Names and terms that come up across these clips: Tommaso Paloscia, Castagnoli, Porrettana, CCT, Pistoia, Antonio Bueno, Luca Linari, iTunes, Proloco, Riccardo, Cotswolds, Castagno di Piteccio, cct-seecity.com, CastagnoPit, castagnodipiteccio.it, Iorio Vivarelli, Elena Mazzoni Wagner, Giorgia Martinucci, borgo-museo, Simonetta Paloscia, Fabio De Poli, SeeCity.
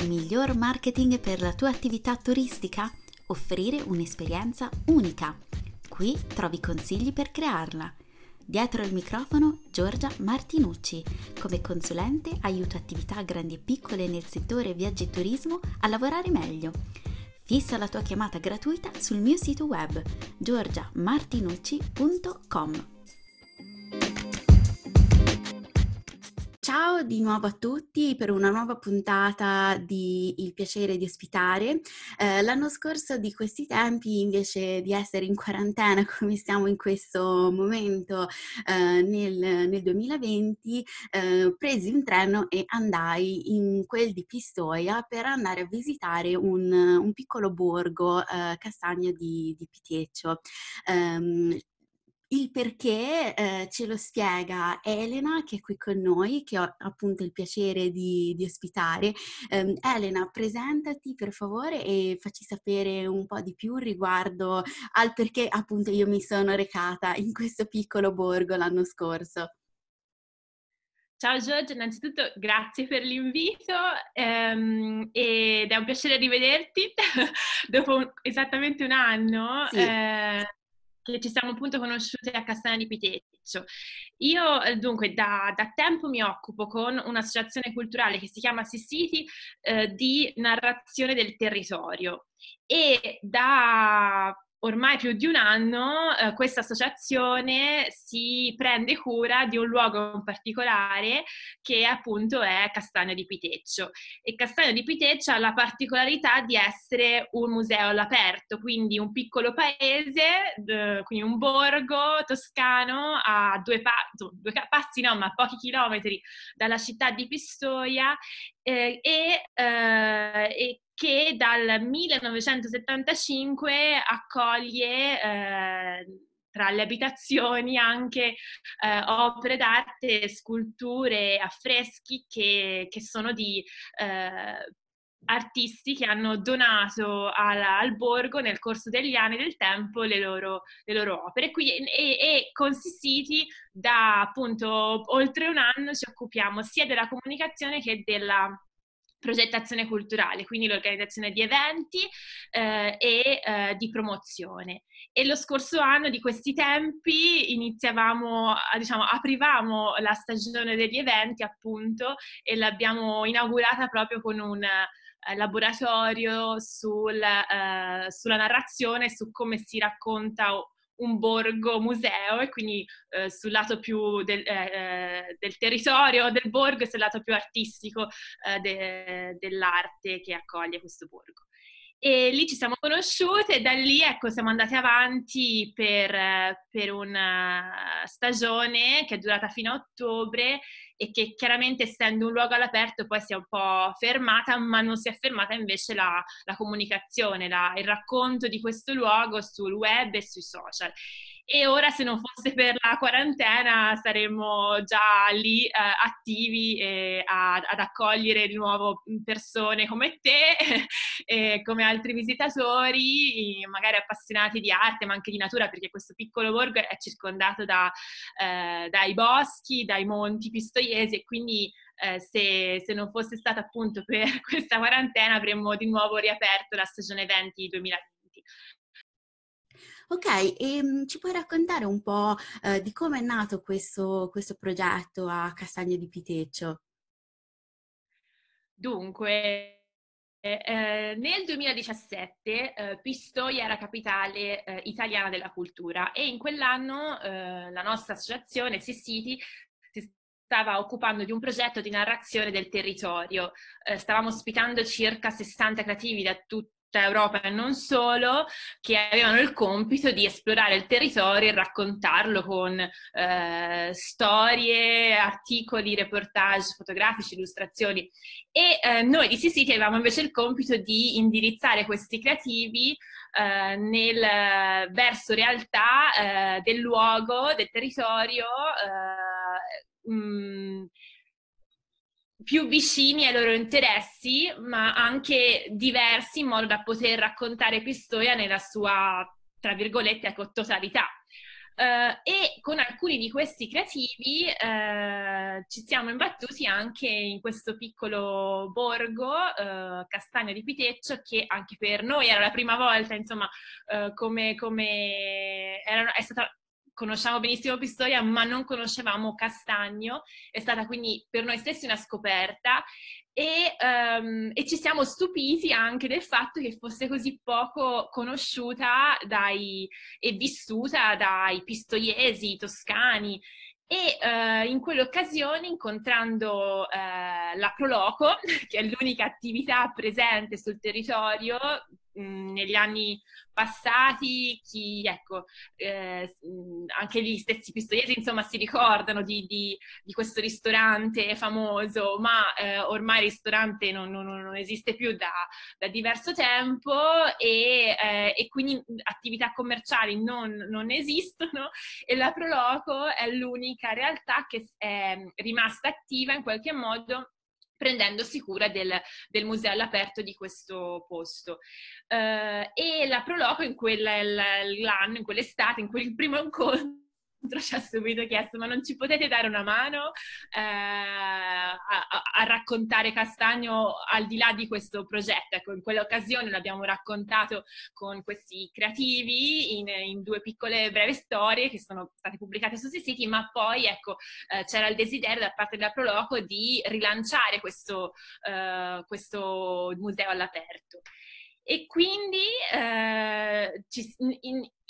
il miglior marketing per la tua attività turistica? Offrire un'esperienza unica. Qui trovi consigli per crearla. Dietro il microfono Giorgia Martinucci, come consulente aiuta attività grandi e piccole nel settore viaggi e turismo a lavorare meglio. Fissa la tua chiamata gratuita sul mio sito web giorgiamartinucci.com. Ciao di nuovo a tutti per una nuova puntata di Il piacere di ospitare. L'anno scorso di questi tempi, invece di essere in quarantena come stiamo in questo momento nel 2020, presi un treno e andai in quel di Pistoia per andare a visitare un piccolo borgo, Castagno di Piteccio. Il perché ce lo spiega Elena, che è qui con noi, che ho appunto il piacere di ospitare. Elena, presentati per favore e facci sapere un po' di più riguardo al perché appunto io mi sono recata in questo piccolo borgo l'anno scorso. Ciao Giorgia, innanzitutto grazie per l'invito ed è un piacere rivederti dopo esattamente un anno. Sì. Che ci siamo appunto conosciute a Castagno di Piteccio. Io dunque da tempo mi occupo con un'associazione culturale che si chiama SeeCity di narrazione del territorio e da ormai più di un anno questa associazione si prende cura di un luogo in particolare che appunto è Castagno di Piteccio, e Castagno di Piteccio ha la particolarità di essere un museo all'aperto, quindi un piccolo paese, quindi un borgo toscano a a pochi chilometri dalla città di Pistoia e che dal 1975 accoglie tra le abitazioni anche opere d'arte, sculture, affreschi che sono di artisti che hanno donato al borgo nel corso degli anni e del tempo le loro opere. E con SeeCity da appunto oltre un anno ci occupiamo sia della comunicazione che della progettazione culturale, quindi l'organizzazione di eventi di promozione. E lo scorso anno di questi tempi aprivamo la stagione degli eventi appunto e l'abbiamo inaugurata proprio con un laboratorio sulla narrazione, su come si racconta un borgo-museo, e quindi sul lato più del territorio del borgo e sul lato più artistico dell'arte che accoglie questo borgo. E lì ci siamo conosciute e da lì siamo andate avanti per una stagione che è durata fino a ottobre e che chiaramente, essendo un luogo all'aperto, poi si è un po' fermata, ma non si è fermata invece la comunicazione, il racconto di questo luogo sul web e sui social. E ora, se non fosse per la quarantena, saremmo già lì attivi ad accogliere di nuovo persone come te, come altri visitatori, magari appassionati di arte ma anche di natura, perché questo piccolo borgo è circondato dai boschi, dai monti pistoiesi, e quindi se non fosse stata appunto per questa quarantena avremmo di nuovo riaperto la stagione 2020-2020. Ok, e ci puoi raccontare un po' di come è nato questo progetto a Castagno di Piteccio? Dunque, nel 2017 Pistoia era capitale italiana della cultura, e in quell'anno la nostra associazione SeeCity stava occupando di un progetto di narrazione del territorio. Stavamo ospitando circa 60 creativi da tutta Europa e non solo, che avevano il compito di esplorare il territorio e raccontarlo con storie, articoli, reportage fotografici, illustrazioni. E noi di SeeCity avevamo invece il compito di indirizzare questi creativi verso realtà del luogo, del territorio, più vicini ai loro interessi, ma anche diversi, in modo da poter raccontare Pistoia nella sua, tra virgolette, totalità. e con alcuni di questi creativi ci siamo imbattuti anche in questo piccolo borgo, Castagno di Piteccio, che anche per noi era la prima volta, insomma, conosciamo benissimo Pistoia, ma non conoscevamo Castagno, è stata quindi per noi stessi una scoperta, e ci siamo stupiti anche del fatto che fosse così poco conosciuta e vissuta dai pistoiesi, toscani. E in quell'occasione, incontrando la Proloco, che è l'unica attività presente sul territorio negli anni passati, anche gli stessi pistoiesi, insomma, si ricordano di questo ristorante famoso, ma ormai il ristorante non esiste più da diverso tempo, e quindi attività commerciali non esistono, e la Proloco è l'unica realtà che è rimasta attiva in qualche modo, prendendosi cura del museo all'aperto di questo posto. E la Proloco in quell'anno, in quell'estate, in quel primo incontro, ci ha subito chiesto: ma non ci potete dare una mano a raccontare Castagno al di là di questo progetto? Ecco, in quell'occasione l'abbiamo raccontato con questi creativi in due piccole breve storie che sono state pubblicate su SeeCity, ma poi, ecco, c'era il desiderio da parte della Proloco di rilanciare questo museo all'aperto. E quindi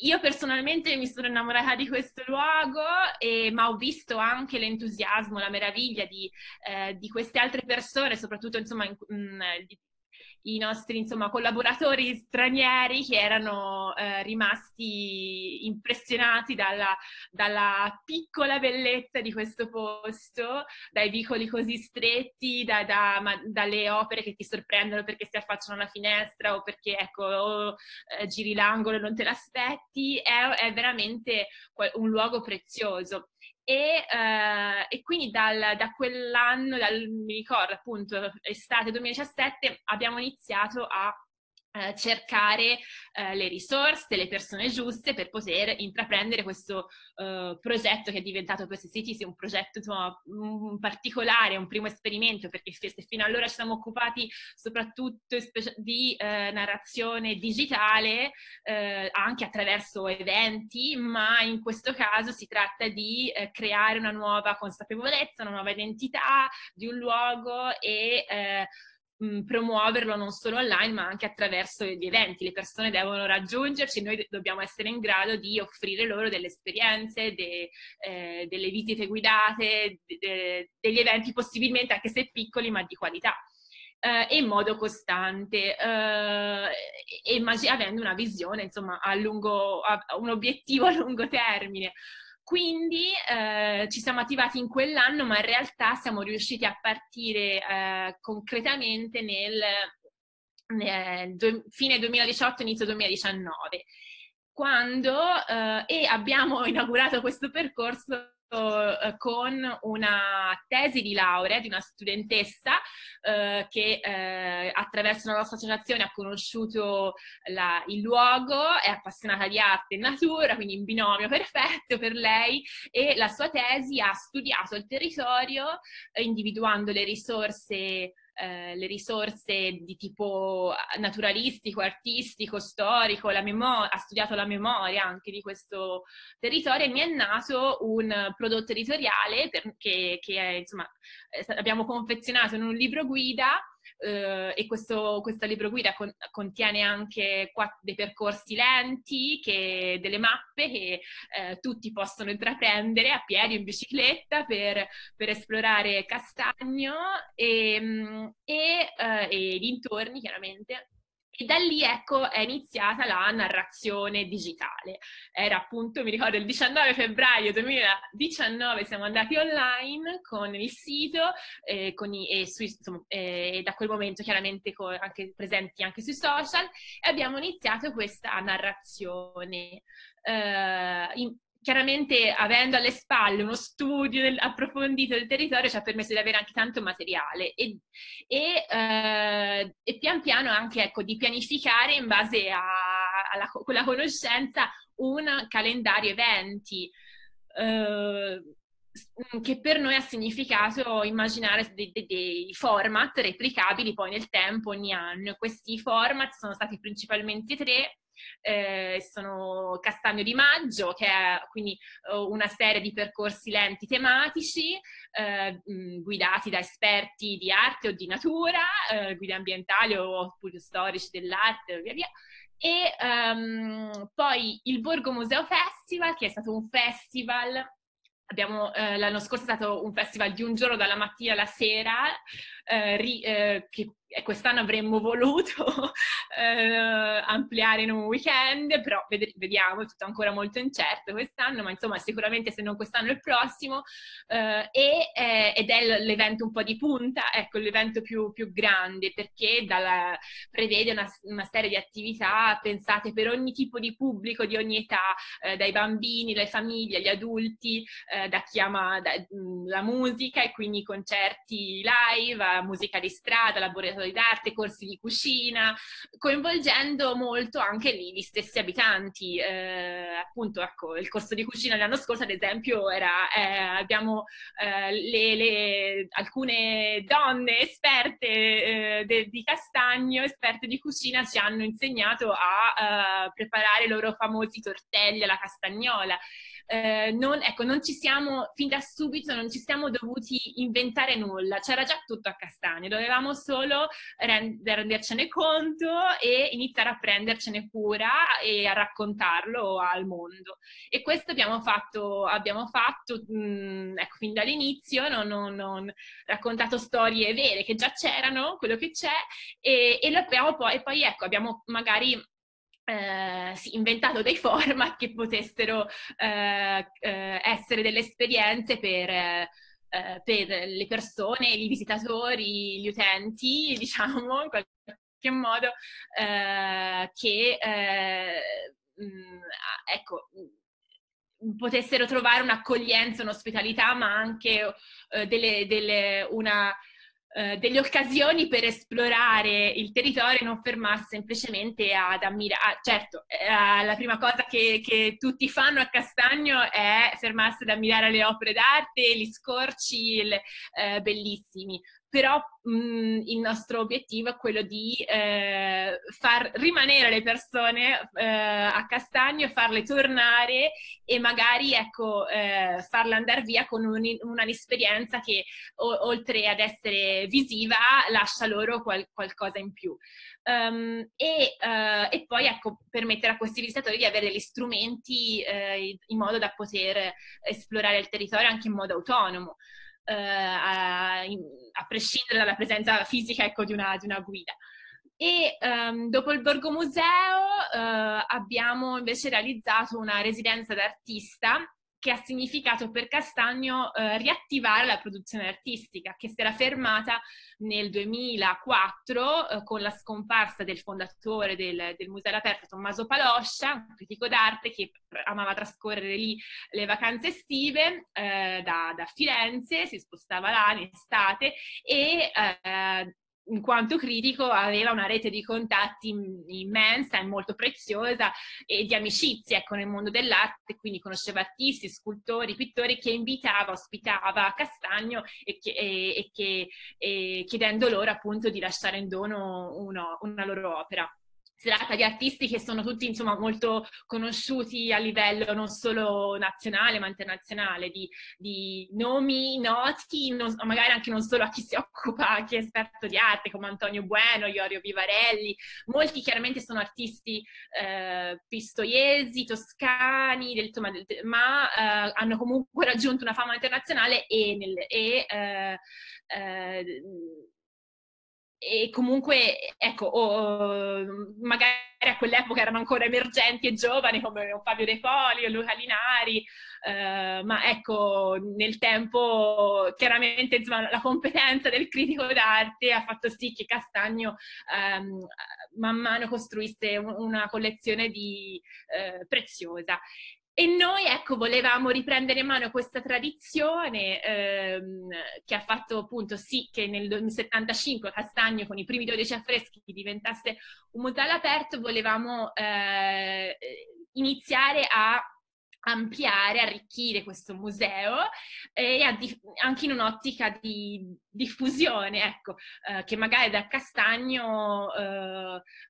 io personalmente mi sono innamorata di questo luogo, ma ho visto anche l'entusiasmo, la meraviglia di queste altre persone, soprattutto, insomma, i nostri, insomma, collaboratori stranieri, che erano rimasti impressionati dalla piccola bellezza di questo posto, dai vicoli così stretti, dalle opere che ti sorprendono perché si affacciano alla finestra, o perché, ecco, giri l'angolo e non te l'aspetti. È veramente un luogo prezioso. E quindi da quell'anno, mi ricordo appunto estate 2017, abbiamo iniziato a cercare le risorse, le persone giuste per poter intraprendere questo progetto, che è diventato per SeeCity un progetto, insomma, particolare, un primo esperimento, perché se fino allora ci siamo occupati soprattutto di narrazione digitale, anche attraverso eventi, ma in questo caso si tratta di creare una nuova consapevolezza, una nuova identità di un luogo, e promuoverlo non solo online ma anche attraverso gli eventi. Le persone devono raggiungerci, noi dobbiamo essere in grado di offrire loro delle esperienze, delle visite guidate, degli eventi, possibilmente anche se piccoli ma di qualità, e in modo costante, e avendo una visione, insomma, un obiettivo a lungo termine. Quindi ci siamo attivati in quell'anno, ma in realtà siamo riusciti a partire concretamente fine 2018, inizio 2019, e abbiamo inaugurato questo percorso con una tesi di laurea di una studentessa che attraverso la nostra associazione ha conosciuto il luogo, è appassionata di arte e natura, quindi in binomio perfetto per lei, e la sua tesi ha studiato il territorio individuando le risorse di tipo naturalistico, artistico, storico, ha studiato la memoria anche di questo territorio, e mi è nato un prodotto editoriale insomma, abbiamo confezionato in un libro guida, e questo libro guida contiene anche dei percorsi lenti, delle mappe che tutti possono intraprendere a piedi o in bicicletta per esplorare Castagno e dintorni, chiaramente. E da lì, ecco, è iniziata la narrazione digitale. Era appunto, mi ricordo, il 19 febbraio 2019 siamo andati online con il sito, e da quel momento chiaramente presenti anche sui social, e abbiamo iniziato questa narrazione. Chiaramente, avendo alle spalle uno studio approfondito del territorio, ci ha permesso di avere anche tanto materiale, e pian piano anche, ecco, di pianificare in base a con la conoscenza un calendario eventi, che per noi ha significato immaginare dei format replicabili poi nel tempo ogni anno. Questi format sono stati principalmente tre. Sono Castagno di Maggio, che è quindi una serie di percorsi lenti tematici guidati da esperti di arte o di natura, guide ambientali oppure storici dell'arte, via via. E poi il Borgo-Museo Festival, che è stato un festival. L'anno scorso è stato un festival di un giorno, dalla mattina alla sera, che quest'anno avremmo voluto ampliare in un weekend, però vediamo, è tutto ancora molto incerto quest'anno, ma insomma sicuramente se non quest'anno il prossimo, ed è l'evento un po' di punta, ecco, l'evento più grande, perché prevede una serie di attività pensate per ogni tipo di pubblico, di ogni età, dai bambini, le famiglie, gli adulti, da chi ama la musica, e quindi concerti live, musica di strada, laboratori d'arte, corsi di cucina, coinvolgendo molto anche lì gli stessi abitanti. Appunto, ecco, il corso di cucina l'anno scorso, ad esempio, era, abbiamo alcune donne esperte di Castagno, esperte di cucina, ci hanno insegnato a preparare i loro famosi tortelli alla castagnola. Non ci siamo, fin da subito, non ci siamo dovuti inventare nulla, c'era già tutto a Castagno, dovevamo solo rendercene conto e iniziare a prendercene cura e a raccontarlo al mondo. E questo abbiamo fatto ecco, fin dall'inizio, raccontato storie vere che già c'erano, quello che c'è, e poi ecco, abbiamo magari inventato dei format che potessero essere delle esperienze per le persone, i visitatori, gli utenti, diciamo, in qualche modo, ecco, potessero trovare un'accoglienza, un'ospitalità, ma anche delle occasioni per esplorare il territorio e non fermarsi semplicemente ad ammirare. Certo, la prima cosa che tutti fanno a Castagno è fermarsi ad ammirare le opere d'arte, gli scorci bellissimi, però il nostro obiettivo è quello di far rimanere le persone a Castagno, farle tornare e magari, ecco, farle andare via con un'esperienza che, oltre ad essere visiva, lascia loro qualcosa in più. E poi, ecco, permettere a questi visitatori di avere degli strumenti in modo da poter esplorare il territorio anche in modo autonomo, a prescindere dalla presenza fisica, ecco, di una guida. E dopo il Borgo Museo abbiamo invece realizzato una residenza d'artista, che ha significato per Castagno riattivare la produzione artistica, che si era fermata nel 2004 con la scomparsa del fondatore del Museo all'Aperto, Tommaso Paloscia, un critico d'arte che amava trascorrere lì le vacanze estive, da Firenze, si spostava là in estate e in quanto critico aveva una rete di contatti immensa e molto preziosa, e di amicizie, ecco, nel mondo dell'arte, quindi conosceva artisti, scultori, pittori, che invitava, ospitava a Castagno chiedendo loro appunto di lasciare in dono una loro opera. Si tratta di artisti che sono tutti, insomma, molto conosciuti a livello non solo nazionale ma internazionale, di nomi noti, magari anche non solo a chi si occupa, a chi è esperto di arte, come Antonio Bueno, Iorio Vivarelli. Molti chiaramente sono artisti pistoiesi, toscani, hanno comunque raggiunto una fama internazionale e comunque, ecco, magari a quell'epoca erano ancora emergenti e giovani, come Fabio De Poli o Luca Linari, ma ecco, nel tempo chiaramente, insomma, la competenza del critico d'arte ha fatto sì che Castagno man mano costruisse una collezione preziosa. E noi, ecco, volevamo riprendere in mano questa tradizione che ha fatto appunto sì che nel 1975 Castagno con i primi 12 affreschi diventasse un museo aperto. Volevamo iniziare a ampliare, arricchire questo museo e anche in un'ottica di diffusione, ecco, che magari da Castagno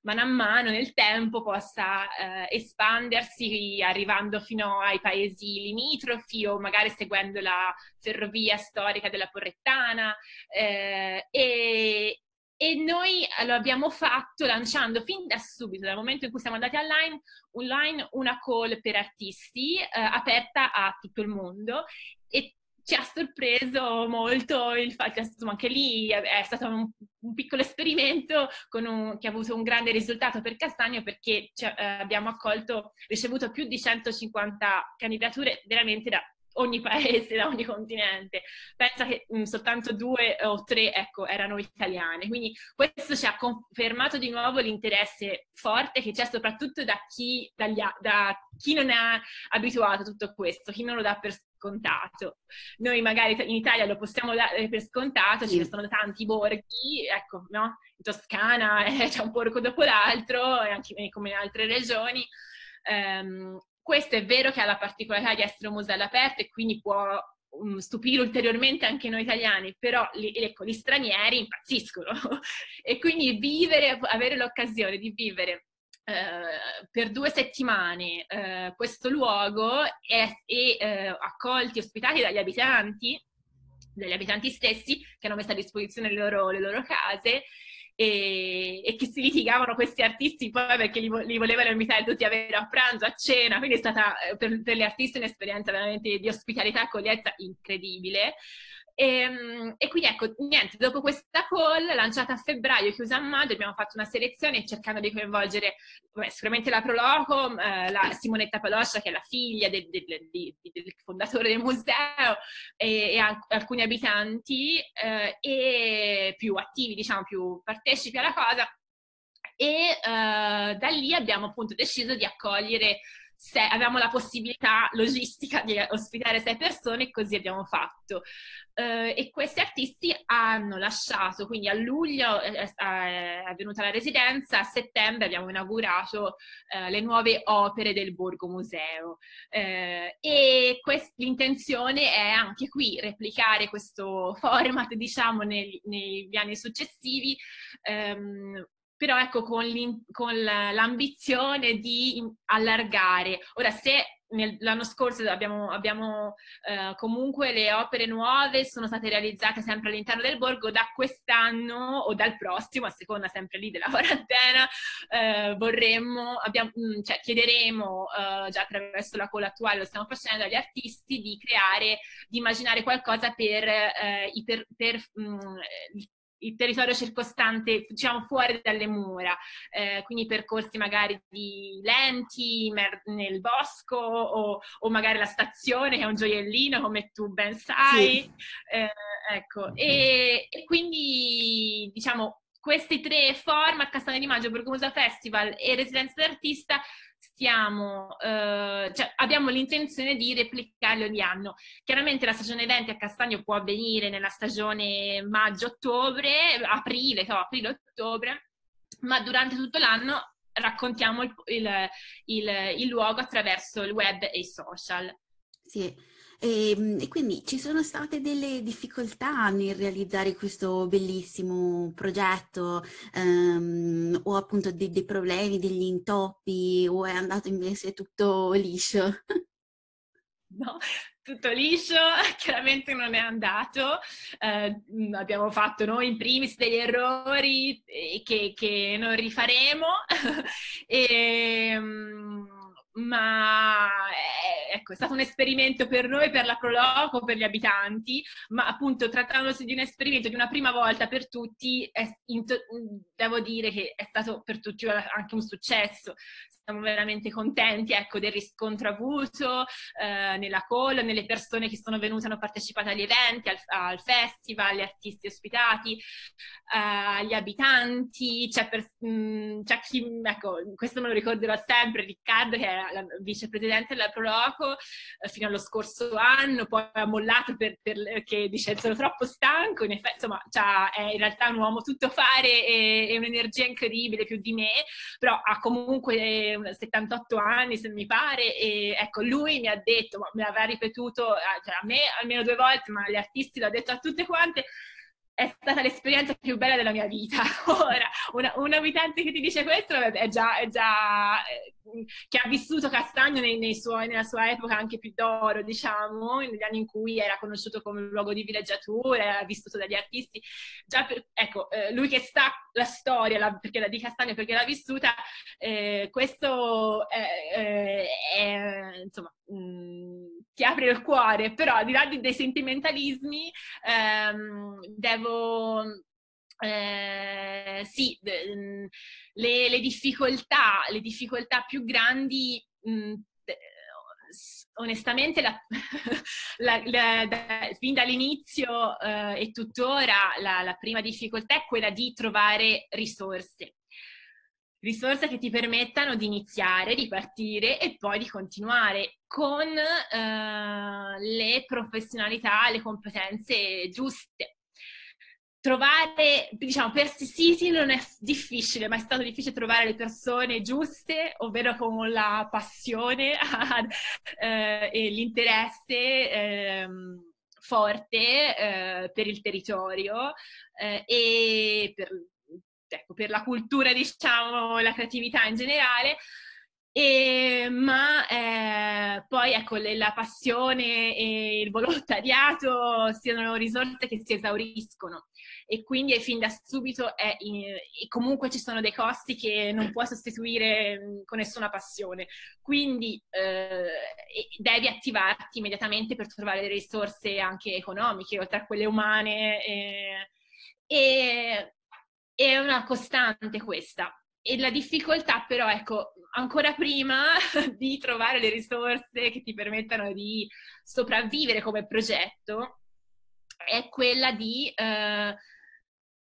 man mano nel tempo possa espandersi arrivando fino ai paesi limitrofi o magari seguendo la ferrovia storica della Porrettana e noi lo abbiamo fatto lanciando fin da subito, dal momento in cui siamo andati online una call per artisti aperta a tutto il mondo, e ci ha sorpreso molto il fatto, insomma, anche lì è stato un piccolo esperimento con che ha avuto un grande risultato per Castagno, perché abbiamo ricevuto più di 150 candidature veramente da ogni paese, da ogni continente. Pensa che soltanto 2 o 3, ecco, erano italiane, quindi questo ci ha confermato di nuovo l'interesse forte che c'è soprattutto da chi non è abituato a tutto questo, chi non lo dà per scontato. Noi magari in Italia lo possiamo dare per scontato, sì. Ce ne sono tanti borghi, ecco, no? In Toscana c'è un borgo dopo l'altro, e anche come in altre regioni. Questo è vero che ha la particolarità di essere un museo all'aperto e quindi può stupire ulteriormente anche noi italiani, però ecco, gli stranieri impazziscono e quindi avere l'occasione di vivere per 2 settimane questo luogo e accolti, ospitati dagli abitanti stessi che hanno messo a disposizione le loro case, e che si litigavano questi artisti poi perché li volevano invitare tutti a venire a pranzo, a cena, quindi è stata per gli artisti un'esperienza veramente di ospitalità e accoglienza incredibile. E quindi ecco, niente, dopo questa call lanciata a febbraio, chiusa a maggio, abbiamo fatto una selezione cercando di coinvolgere sicuramente la Proloco, la Simonetta Paloscia, che è la figlia del fondatore del museo, e alcuni abitanti e più attivi, diciamo, più partecipi alla cosa, e da lì abbiamo appunto deciso di accogliere. Avevamo la possibilità logistica di ospitare 6 persone e così abbiamo fatto. E questi artisti hanno lasciato, quindi a luglio è avvenuta la residenza, a settembre abbiamo inaugurato le nuove opere del borgo-museo. E l'intenzione è anche qui replicare questo format, diciamo, negli anni successivi, però ecco, con l'ambizione di allargare. Ora, se l'anno scorso abbiamo comunque le opere nuove sono state realizzate sempre all'interno del borgo, da quest'anno o dal prossimo, a seconda sempre lì della quarantena, chiederemo, già attraverso la call attuale lo stiamo facendo, agli artisti di creare, di immaginare qualcosa per il territorio circostante, diciamo fuori dalle mura, quindi percorsi magari di lenti nel bosco o magari la stazione, che è un gioiellino, come tu ben sai, sì. Ecco, e quindi diciamo questi 3 format, Castagno di Maggio, Borgo Museo Festival e Residenza d'Artista, abbiamo l'intenzione di replicarli ogni anno. Chiaramente la stagione eventi a Castagno può avvenire nella stagione aprile-ottobre, ma durante tutto l'anno raccontiamo il luogo attraverso il web e i social. Sì, e quindi ci sono state delle difficoltà nel realizzare questo bellissimo progetto, o appunto dei problemi, degli intoppi, o è andato invece tutto liscio? No, tutto liscio chiaramente non è andato. Abbiamo fatto noi in primis degli errori che non rifaremo, ma ecco, è stato un esperimento per noi, per la Proloco, per gli abitanti, ma appunto trattandosi di un esperimento, di una prima volta per tutti, devo dire che è stato per tutti anche un successo. Siamo veramente contenti, ecco, del riscontro avuto nella call, nelle persone che sono venute, hanno partecipato agli eventi, al festival, agli artisti ospitati, agli abitanti. C'è chi, ecco, questo me lo ricorderò sempre, Riccardo, che è la vicepresidente della Proloco fino allo scorso anno, poi ha mollato perché dice sono troppo stanco, in effetti, insomma, cioè, è in realtà un uomo tutto fare e un'energia incredibile, più di me, però ha comunque 78 anni se mi pare, e ecco, lui mi ha detto, me l'avrà ripetuto, cioè, a me almeno 2 volte, ma agli artisti l'ha detto a tutte quante, è stata l'esperienza più bella della mia vita. Ora, un abitante che ti dice questo è già che ha vissuto Castagno nella sua epoca anche più d'oro, diciamo, negli anni in cui era conosciuto come un luogo di villeggiatura, era vissuto dagli artisti. Già ecco, lui che sa la storia, perché la di Castagno, perché l'ha vissuta, questo è insomma, ti apre il cuore. Però al di là dei sentimentalismi, sì, le difficoltà più grandi, onestamente, fin dall'inizio e tuttora la prima difficoltà è quella di trovare risorse che ti permettano di iniziare, di partire e poi di continuare con le professionalità, le competenze giuste. Trovare, diciamo, per SeeCity non è difficile, ma è stato difficile trovare le persone giuste, ovvero con la passione e l'interesse forte per il territorio e per la cultura, diciamo, la creatività in generale. Ma poi ecco, la passione e il volontariato siano risorse che si esauriscono, e quindi fin da subito comunque ci sono dei costi che non puoi sostituire con nessuna passione, quindi devi attivarti immediatamente per trovare le risorse anche economiche, oltre a quelle umane, è una costante questa. E la difficoltà però, ecco, ancora prima di trovare le risorse che ti permettano di sopravvivere come progetto, è quella di...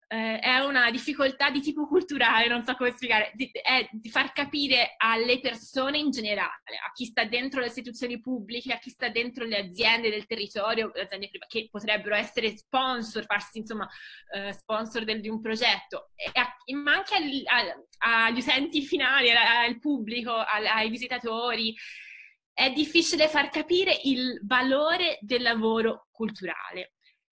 è una difficoltà di tipo culturale, non so come spiegare, è di far capire alle persone in generale, a chi sta dentro le istituzioni pubbliche, a chi sta dentro le aziende del territorio, le aziende private, che potrebbero essere sponsor, farsi insomma sponsor di un progetto, ma anche agli utenti finali, al pubblico, ai visitatori. È difficile far capire il valore del lavoro culturale,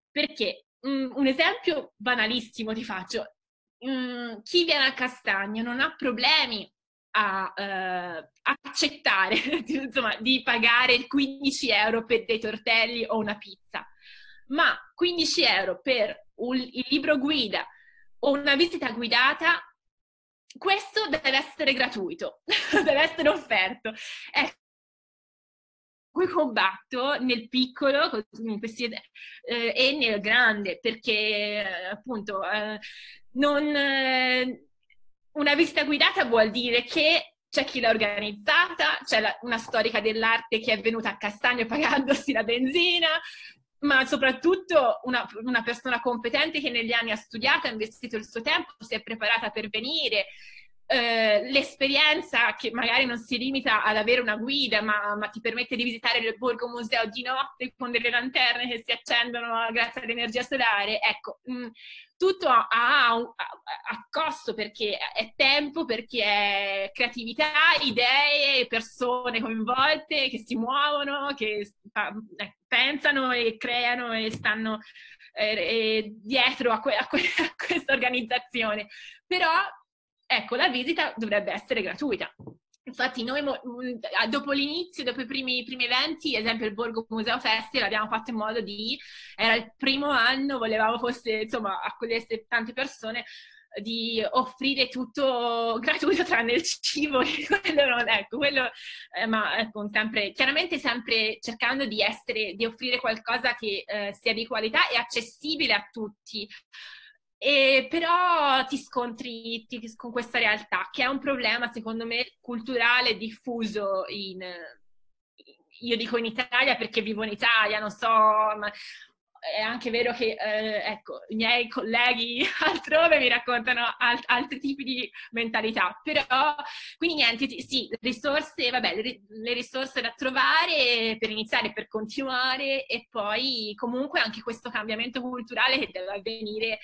perché un esempio banalissimo ti faccio. Chi viene a Castagno non ha problemi a accettare insomma, di pagare 15 euro per dei tortelli o una pizza, ma 15 euro per il libro guida o una visita guidata, questo deve essere gratuito, deve essere offerto. Cui combatto nel piccolo e nel grande, perché appunto una visita guidata vuol dire che c'è chi l'ha organizzata, c'è una storica dell'arte che è venuta a Castagno pagandosi la benzina, ma soprattutto una persona competente che negli anni ha studiato, ha investito il suo tempo, si è preparata per venire. L'esperienza che magari non si limita ad avere una guida, ma ti permette di visitare il borgo-museo di notte con delle lanterne che si accendono grazie all'energia solare. Ecco, tutto ha costo, perché è tempo, perché è creatività, idee, persone coinvolte che si muovono, che pensano e creano e stanno dietro a questa organizzazione. Però ecco, la visita dovrebbe essere gratuita. Infatti noi dopo l'inizio, dopo i primi eventi, ad esempio il Borgo-Museo Festival, abbiamo fatto in modo di, era il primo anno, volevamo fosse, insomma, accogliesse tante persone, di offrire tutto gratuito tranne il cibo, quello non, ecco, quello, ma ecco, sempre, chiaramente sempre cercando di offrire qualcosa che sia di qualità e accessibile a tutti. Però ti scontri con questa realtà, che è un problema, secondo me, culturale diffuso io dico in Italia perché vivo in Italia, non so, ma è anche vero che ecco, i miei colleghi altrove mi raccontano altri tipi di mentalità, però quindi niente, sì, risorse, vabbè, le risorse da trovare per iniziare, per continuare, e poi comunque anche questo cambiamento culturale che deve avvenire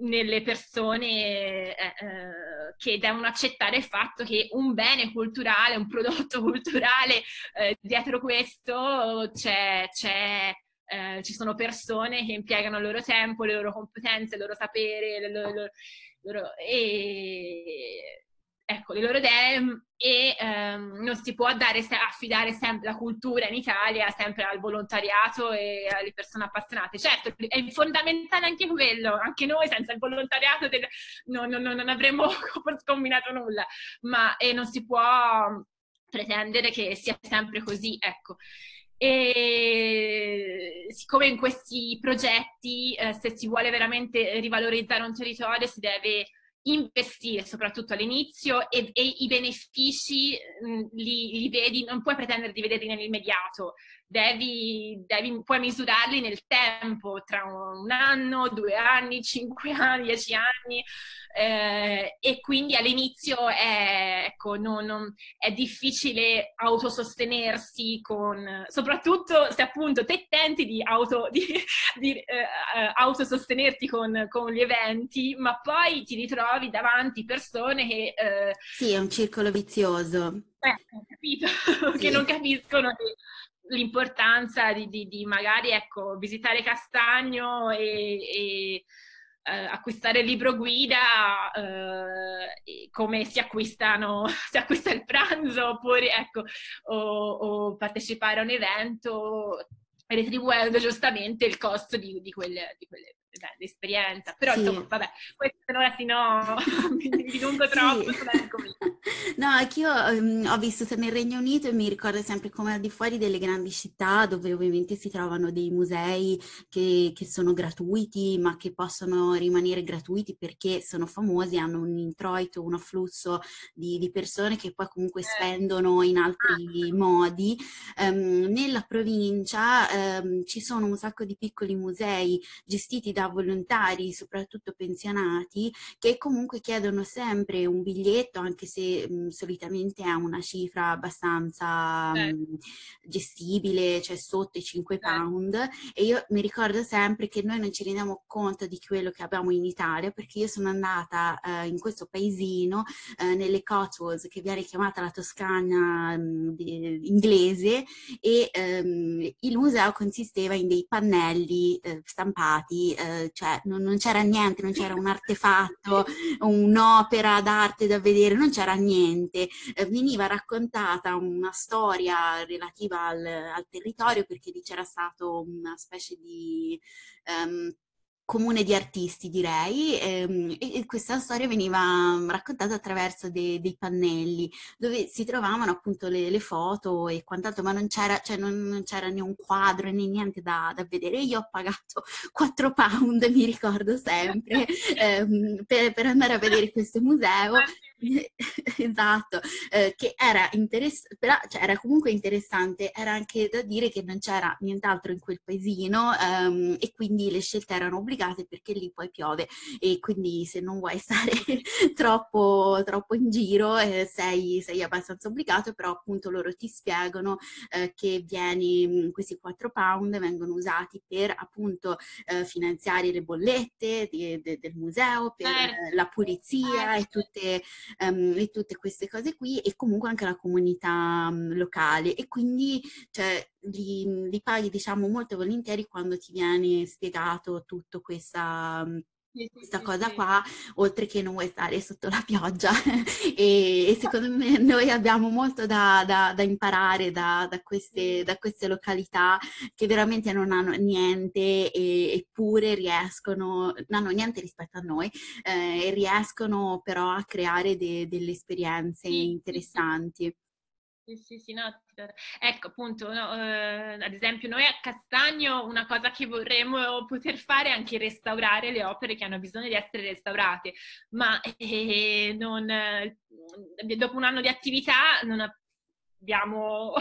nelle persone che devono accettare il fatto che un bene culturale, un prodotto culturale, dietro questo ci sono persone che impiegano il loro tempo, le loro competenze, il loro sapere, le loro idee, e non si può affidare sempre la cultura in Italia sempre al volontariato e alle persone appassionate. Certo, è fondamentale anche quello, anche noi senza il volontariato non avremmo combinato nulla, ma non si può pretendere che sia sempre così, ecco. E siccome in questi progetti, se si vuole veramente rivalorizzare un territorio, si deve investire soprattutto all'inizio, e i benefici li vedi, non puoi pretendere di vederli nell'immediato, puoi misurarli nel tempo, tra un anno, 2 anni, 5 anni, 10 anni, e quindi all'inizio è difficile autosostenersi, soprattutto se appunto te tenti di autosostenerti con gli eventi, ma poi ti ritrovi davanti persone che... Sì, è un circolo vizioso. Capito, sì. Che non capiscono l'importanza di magari, ecco, visitare Castagno e acquistare il libro guida, come si acquista il pranzo, oppure, ecco, o partecipare a un evento, retribuendo giustamente il costo di quell'esperienza, però sì. Insomma, vabbè, questo allora mi dilungo troppo, sì. No, anch'io ho vissuto nel Regno Unito e mi ricordo sempre come al di fuori delle grandi città, dove ovviamente si trovano dei musei che sono gratuiti, ma che possono rimanere gratuiti perché sono famosi, hanno un introito, un afflusso di persone che poi comunque spendono in altri modi. Nella provincia ci sono un sacco di piccoli musei gestiti da volontari, soprattutto pensionati, che comunque chiedono sempre un biglietto, anche se solitamente è una cifra abbastanza gestibile, cioè sotto i £5, e io mi ricordo sempre che noi non ci rendiamo conto di quello che abbiamo in Italia, perché io sono andata in questo paesino, nelle Cotswolds, che viene chiamata la Toscana inglese, e il museo consisteva in dei pannelli stampati, cioè non c'era niente, non c'era un artefatto, un'opera d'arte da vedere, non c'era niente. Veniva raccontata una storia relativa al territorio, perché lì c'era stato una specie di comune di artisti, direi, e questa storia veniva raccontata attraverso dei pannelli, dove si trovavano appunto le foto e quant'altro, ma non c'era né un quadro né niente da vedere. Io ho pagato £4, mi ricordo sempre, per andare a vedere questo museo. Esatto, che era era comunque interessante. Era anche da dire che non c'era nient'altro in quel paesino, e quindi le scelte erano obbligate, perché lì poi piove, e quindi se non vuoi stare troppo in giro, sei abbastanza obbligato. Però appunto loro ti spiegano che questi £4 vengono usati per appunto finanziare le bollette del museo, per la pulizia e tutte queste cose qui, e comunque anche la comunità locale, e quindi li paghi, diciamo, molto volentieri quando ti viene spiegato tutto questa cosa qua, oltre che non vuoi stare sotto la pioggia. e secondo me noi abbiamo molto da imparare da queste località che veramente non hanno niente, eppure riescono, non hanno niente rispetto a noi, e riescono però a creare delle esperienze interessanti. Sì, no. Ecco, appunto, no, ad esempio noi a Castagno una cosa che vorremmo poter fare è anche restaurare le opere che hanno bisogno di essere restaurate, ma dopo un anno di attività abbiamo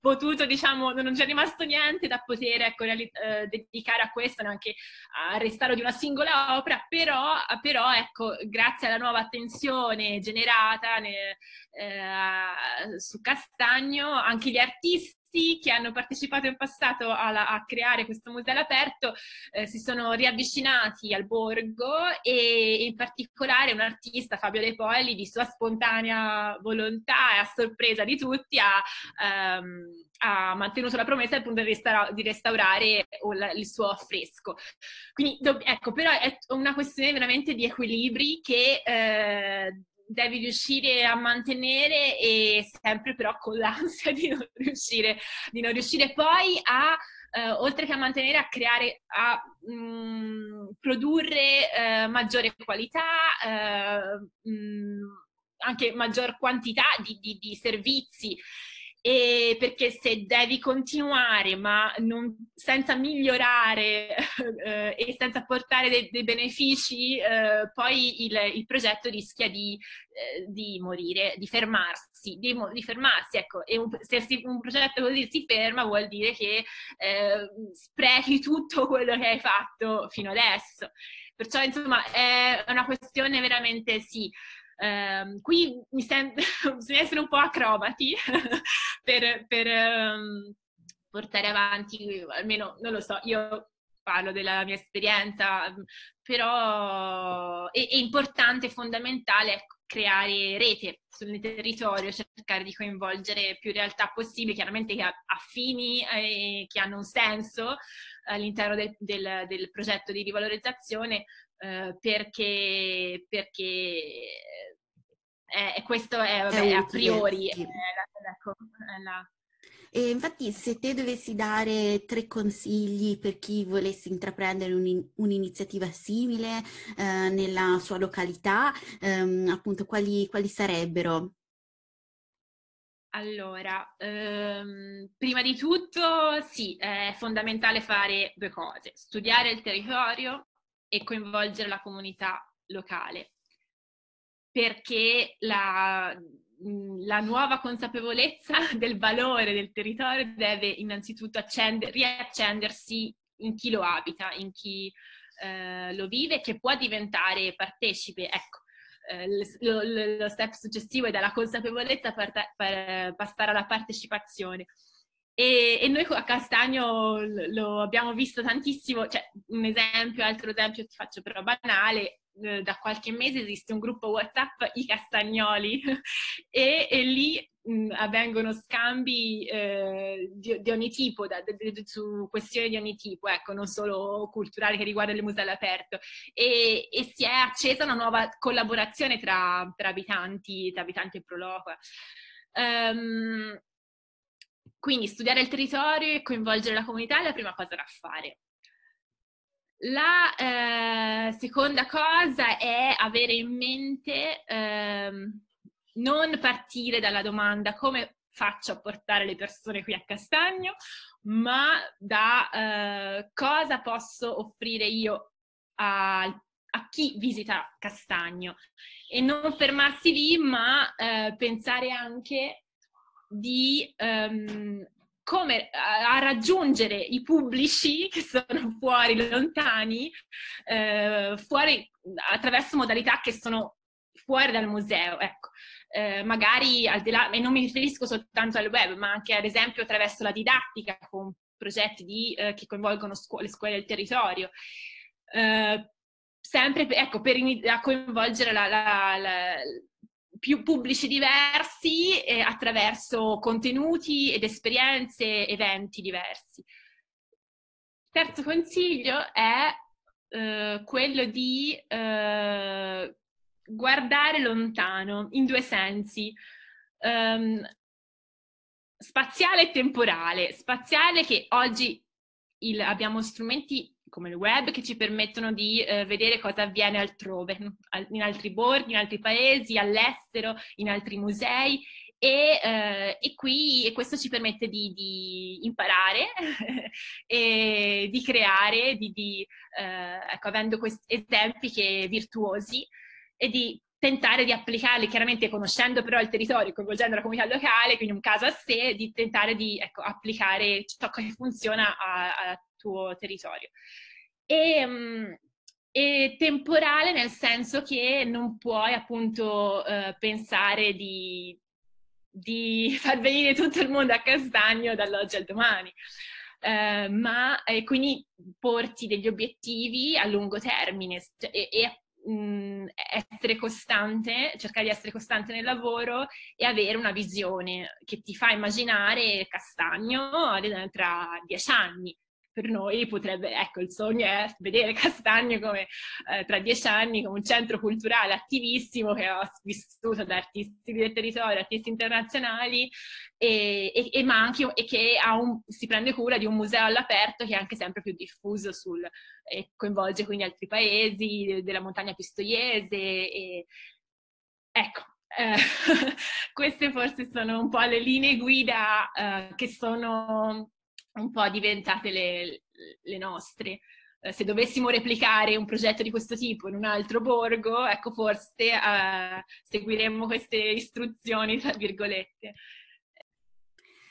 potuto, diciamo, non c'è rimasto niente da poter, ecco, dedicare a questo, neanche al restauro di una singola opera, però ecco, grazie alla nuova attenzione generata su Castagno, anche gli artisti che hanno partecipato in passato a creare questo museo all'aperto si sono riavvicinati al borgo, e in particolare un artista, Fabio De Poli, di sua spontanea volontà e a sorpresa di tutti ha mantenuto la promessa, appunto, di restaurare il suo affresco. Quindi, ecco, però è una questione veramente di equilibri che devi riuscire a mantenere, e sempre però con l'ansia di non riuscire poi a, oltre che a mantenere, a creare, a produrre maggiore qualità, anche maggior quantità di servizi. E perché se devi continuare ma senza migliorare e senza portare dei benefici, poi il progetto rischia di morire, di fermarsi, ecco. E se un progetto così si ferma, vuol dire che sprechi tutto quello che hai fatto fino adesso. Perciò, insomma, è una questione veramente, sì. Qui bisogna essere un po' acrobati per portare avanti, almeno, non lo so, io parlo della mia esperienza, però è importante, fondamentale creare rete sul territorio, cercare di coinvolgere più realtà possibili, chiaramente che affini, che hanno un senso all'interno del progetto di rivalorizzazione, perché questo è, vabbè, a priori. E infatti, se te dovessi dare 3 consigli per chi volesse intraprendere un'iniziativa simile nella sua località, appunto, quali sarebbero? Allora, prima di tutto, sì, è fondamentale fare 2 cose: studiare il territorio e coinvolgere la comunità locale, perché la nuova consapevolezza del valore del territorio deve innanzitutto riaccendersi in chi lo abita, in chi lo vive, che può diventare partecipe. Ecco, lo step successivo è dalla consapevolezza per passare alla partecipazione. E noi a Castagno lo abbiamo visto tantissimo, cioè un altro esempio ti faccio, però banale: da qualche mese esiste un gruppo WhatsApp, i Castagnoli, e lì avvengono scambi di ogni tipo, su questioni di ogni tipo, ecco, non solo culturali che riguardano il museo all'aperto, e si è accesa una nuova collaborazione tra abitanti e Proloco. Quindi studiare il territorio e coinvolgere la comunità è la prima cosa da fare. La seconda cosa è avere in mente, non partire dalla domanda come faccio a portare le persone qui a Castagno, ma da cosa posso offrire io a chi visita Castagno. E non fermarsi lì, ma pensare anche di come a raggiungere i pubblici che sono fuori, lontani, fuori, attraverso modalità che sono fuori dal museo, ecco. Magari al di là, e non mi riferisco soltanto al web, ma anche, ad esempio, attraverso la didattica, con progetti che coinvolgono le scuole del territorio, sempre, ecco, a coinvolgere più pubblici diversi, attraverso contenuti ed esperienze, eventi diversi. Il terzo consiglio è quello di guardare lontano, in 2 sensi, spaziale e temporale. Spaziale, che oggi abbiamo strumenti come il web che ci permettono di vedere cosa avviene altrove, in altri borghi, in altri paesi, all'estero, in altri musei, e questo ci permette di imparare e di creare, ecco, avendo questi esempi virtuosi, e di tentare di applicarli, chiaramente conoscendo però il territorio, coinvolgendo la comunità locale, quindi un caso a sé, di tentare di applicare ciò che funziona al tuo territorio. E temporale nel senso che non puoi appunto pensare di far venire tutto il mondo a Castagno dall'oggi al domani, quindi porti degli obiettivi a lungo termine e essere costante, cercare di essere costante nel lavoro e avere una visione che ti fa immaginare Castagno tra 10 anni. Per noi potrebbe, ecco, il sogno è vedere Castagno come, tra 10 anni, come un centro culturale attivissimo che ha vissuto da artisti del territorio, artisti internazionali, ma anche, che ha si prende cura di un museo all'aperto che è anche sempre più diffuso e coinvolge quindi altri paesi della montagna pistoiese. Ecco, queste forse sono un po' le linee guida che sono un po' diventate le nostre. Se dovessimo replicare un progetto di questo tipo in un altro borgo, ecco, forse seguiremmo queste istruzioni, tra virgolette.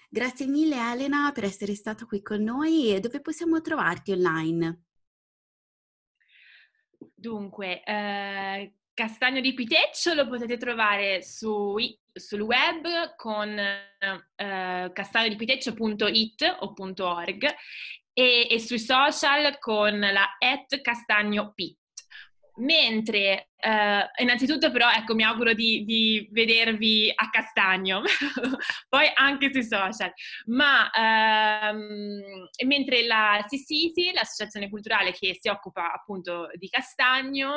Grazie mille Elena per essere stata qui con noi. E dove possiamo trovarti online? Dunque, Castagno di Piteccio lo potete trovare sul web con castagnodipiteccio.it o .org e sui social con la @CastagnoPit. Mentre innanzitutto però, ecco, mi auguro di vedervi a Castagno poi anche sui social, ma mentre la SeeCity, l'associazione culturale che si occupa appunto di Castagno,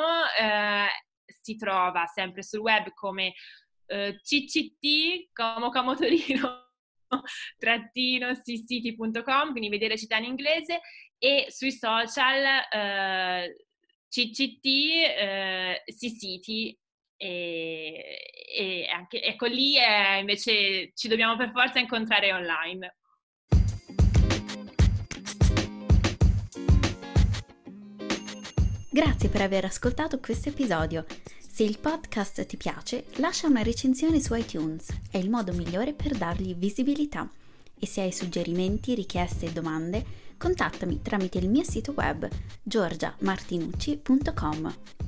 si trova sempre sul web come CCT, Como Torino, -cct-seecity.com, quindi vedere città in inglese, e sui social CCT-seecity, e anche, ecco, lì invece ci dobbiamo per forza incontrare online. Grazie per aver ascoltato questo episodio. Se il podcast ti piace, lascia una recensione su iTunes, è il modo migliore per dargli visibilità. E se hai suggerimenti, richieste e domande, contattami tramite il mio sito web giorgiamartinucci.com.